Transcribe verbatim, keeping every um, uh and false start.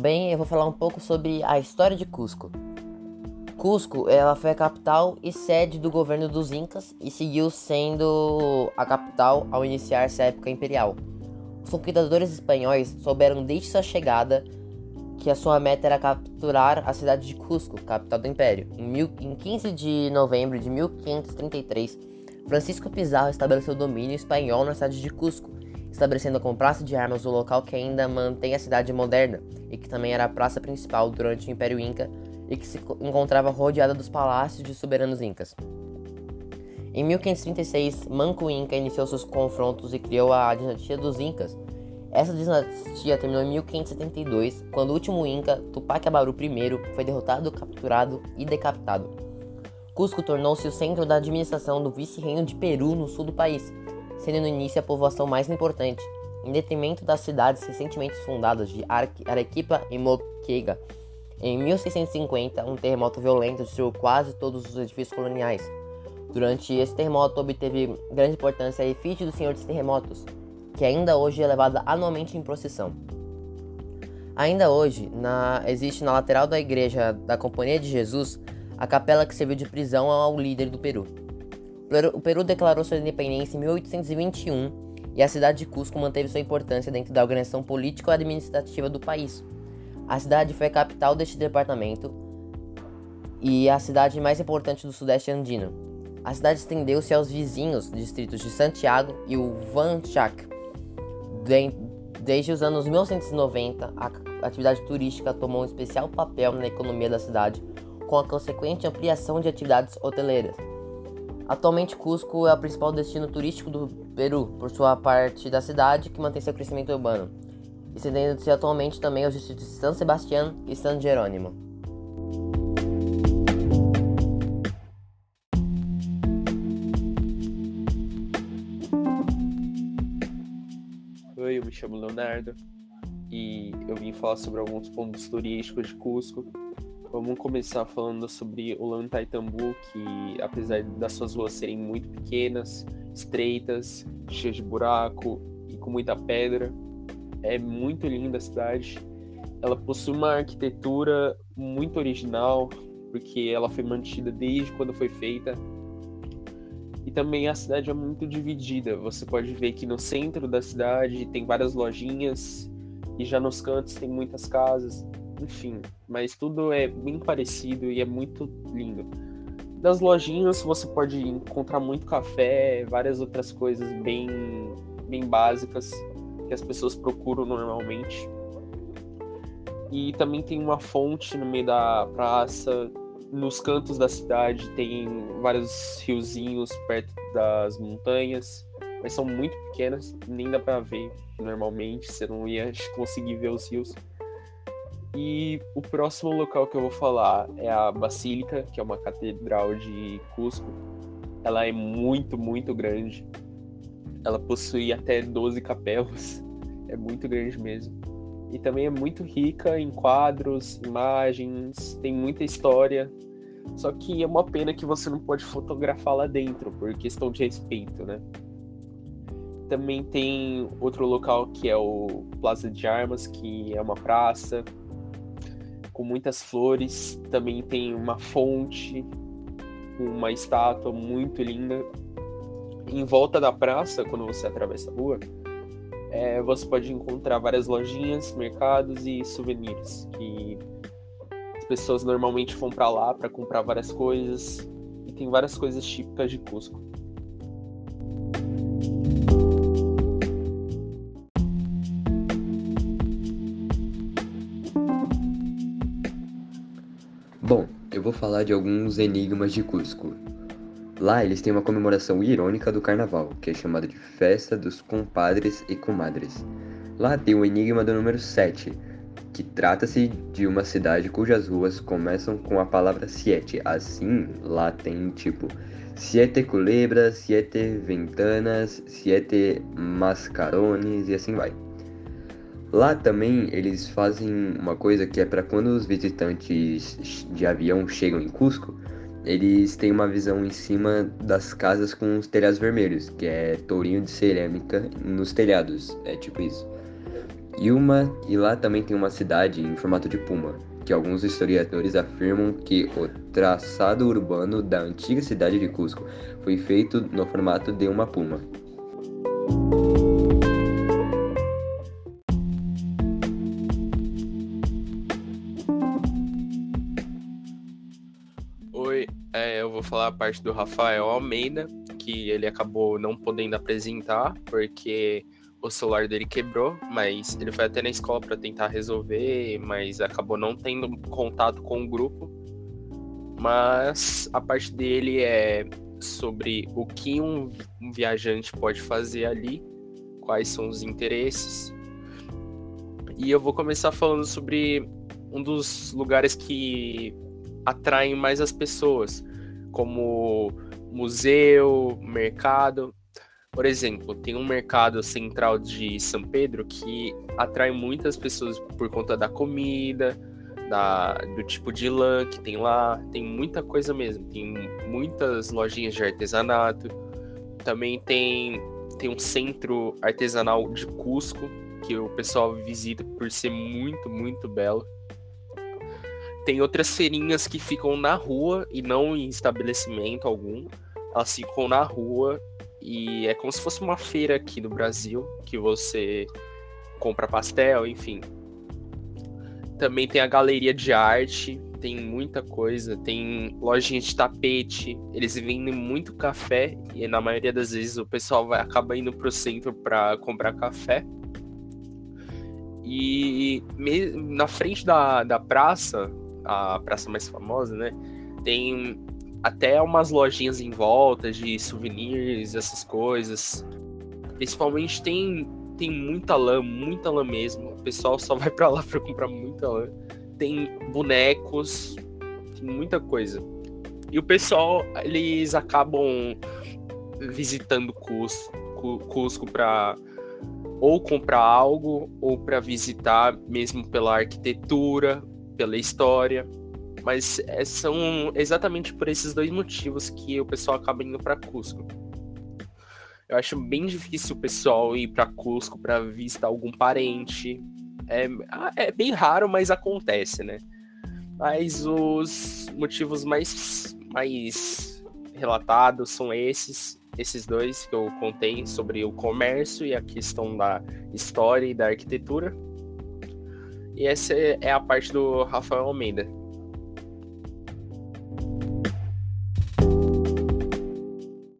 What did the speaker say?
Bem, eu vou falar um pouco sobre a história de Cusco. Cusco, ela foi a capital e sede do governo dos Incas e seguiu sendo a capital ao iniciar essa época imperial. Os conquistadores espanhóis souberam desde sua chegada que a sua meta era capturar a cidade de Cusco, capital do império. Em, mil, em quinze de novembro de mil quinhentos e trinta e três, Francisco Pizarro estabeleceu o domínio espanhol na cidade de Cusco, estabelecendo com a Praça de Armas o local que ainda mantém a cidade moderna e que também era a praça principal durante o Império Inca e que se encontrava rodeada dos palácios de soberanos incas. Em mil quinhentos e trinta e seis, Manco Inca iniciou seus confrontos e criou a dinastia dos Incas. Essa dinastia terminou em mil quinhentos e setenta e dois, quando o último Inca, Túpac Amaru I, foi derrotado, capturado e decapitado. Cusco tornou-se o centro da administração do vice-reino de Peru no sul do país, sendo no início a povoação mais importante, em detrimento das cidades recentemente fundadas de Arequipa e Moquegua. Em mil seiscentos e cinquenta, um terremoto violento destruiu quase todos os edifícios coloniais. Durante esse terremoto, obteve grande importância a efígie do Senhor dos Terremotos, que ainda hoje é levada anualmente em procissão. Ainda hoje, na, existe na lateral da igreja da Companhia de Jesus, a capela que serviu de prisão ao líder do Peru. O Peru declarou sua independência em mil oitocentos e vinte e um e a cidade de Cusco manteve sua importância dentro da organização político-administrativa do país. A cidade foi a capital deste departamento e a cidade mais importante do sudeste andino. A cidade estendeu-se aos vizinhos distritos de Santiago e o Huanchaca. Desde os anos mil novecentos e noventa, a atividade turística tomou um especial papel na economia da cidade, com a consequente ampliação de atividades hoteleiras. Atualmente, Cusco é o principal destino turístico do Peru, por sua parte da cidade que mantém seu crescimento urbano, estendendo-se atualmente também aos distritos de San Sebastián e San Jerónimo. Oi, eu me chamo Leonardo e eu vim falar sobre alguns pontos turísticos de Cusco. Vamos começar falando sobre Olanda Itambu, que apesar das suas ruas serem muito pequenas, estreitas, cheias de buraco e com muita pedra, é muito linda a cidade. Ela possui uma arquitetura muito original, porque ela foi mantida desde quando foi feita. E também a cidade é muito dividida. Você pode ver que no centro da cidade tem várias lojinhas e já nos cantos tem muitas casas. Enfim, mas tudo é bem parecido e é muito lindo. Nas lojinhas você pode encontrar muito café, várias outras coisas bem, bem básicas que as pessoas procuram normalmente. E também tem uma fonte no meio da praça. Nos cantos da cidade tem vários riozinhos perto das montanhas, mas são muito pequenas, nem dá pra ver normalmente, você não ia conseguir ver os rios. E o próximo local que eu vou falar é a Basílica, que é uma catedral de Cusco. Ela é muito, muito grande. Ela possui até doze capelas, é muito grande mesmo. E também é muito rica em quadros, imagens, tem muita história. Só que é uma pena que você não pode fotografar lá dentro, por questão de respeito, né? Também tem outro local que é o Plaza de Armas, que é uma praça com muitas flores. Também tem uma fonte, uma estátua muito linda. Em volta da praça, quando você atravessa a rua, é, você pode encontrar várias lojinhas, mercados e souvenirs, que as pessoas normalmente vão para lá para comprar várias coisas, e tem várias coisas típicas de Cusco. Bom, eu vou falar de alguns enigmas de Cusco. Lá eles têm uma comemoração irônica do carnaval, que é chamada de Festa dos Compadres e Comadres. Lá tem o enigma do número sete, que trata-se de uma cidade cujas ruas começam com a palavra siete. Assim, lá tem tipo siete culebras, siete ventanas, siete mascarones e assim vai. Lá também eles fazem uma coisa que é para quando os visitantes de avião chegam em Cusco, eles têm uma visão em cima das casas com os telhados vermelhos, que é tourinho de cerâmica nos telhados, é tipo isso. E, uma, e lá também tem uma cidade em formato de puma, que alguns historiadores afirmam que o traçado urbano da antiga cidade de Cusco foi feito no formato de uma puma. Oi, é, eu vou falar a parte do Rafael Almeida, que ele acabou não podendo apresentar, porque o celular dele quebrou, mas ele foi até na escola para tentar resolver, mas acabou não tendo contato com o grupo. Mas a parte dele é sobre o que um viajante pode fazer ali, quais são os interesses. E eu vou começar falando sobre um dos lugares que atraem mais as pessoas, como museu, mercado. Por exemplo, tem um mercado central de São Pedro que atrai muitas pessoas por conta da comida, da, do tipo de lã que tem lá. Tem muita coisa mesmo, tem muitas lojinhas de artesanato. Também tem, tem um centro artesanal de Cusco, que o pessoal visita por ser muito, muito belo. Tem outras feirinhas que ficam na rua e não em estabelecimento algum. Elas ficam na rua. E é como se fosse uma feira aqui no Brasil, que você compra pastel, enfim. Também tem a galeria de arte, tem muita coisa. Tem lojinha de tapete, eles vendem muito café. E na maioria das vezes o pessoal vai, acaba indo pro centro para comprar café. E me, na frente da, da praça, a praça mais famosa, né, tem até umas lojinhas em volta de souvenirs, essas coisas. Principalmente tem, tem muita lã, muita lã mesmo. O pessoal só vai pra lá pra comprar muita lã. Tem bonecos, tem muita coisa. E o pessoal, eles acabam visitando Cusco, Cusco pra ou comprar algo, ou pra visitar mesmo pela arquitetura, pela história. Mas são exatamente por esses dois motivos que o pessoal acaba indo para Cusco. Eu acho bem difícil o pessoal ir para Cusco para visitar algum parente. É, é bem raro, mas acontece, né? Mas os motivos mais, mais relatados são esses, esses dois que eu contei sobre o comércio e a questão da história e da arquitetura. E essa é a parte do Rafael Almeida.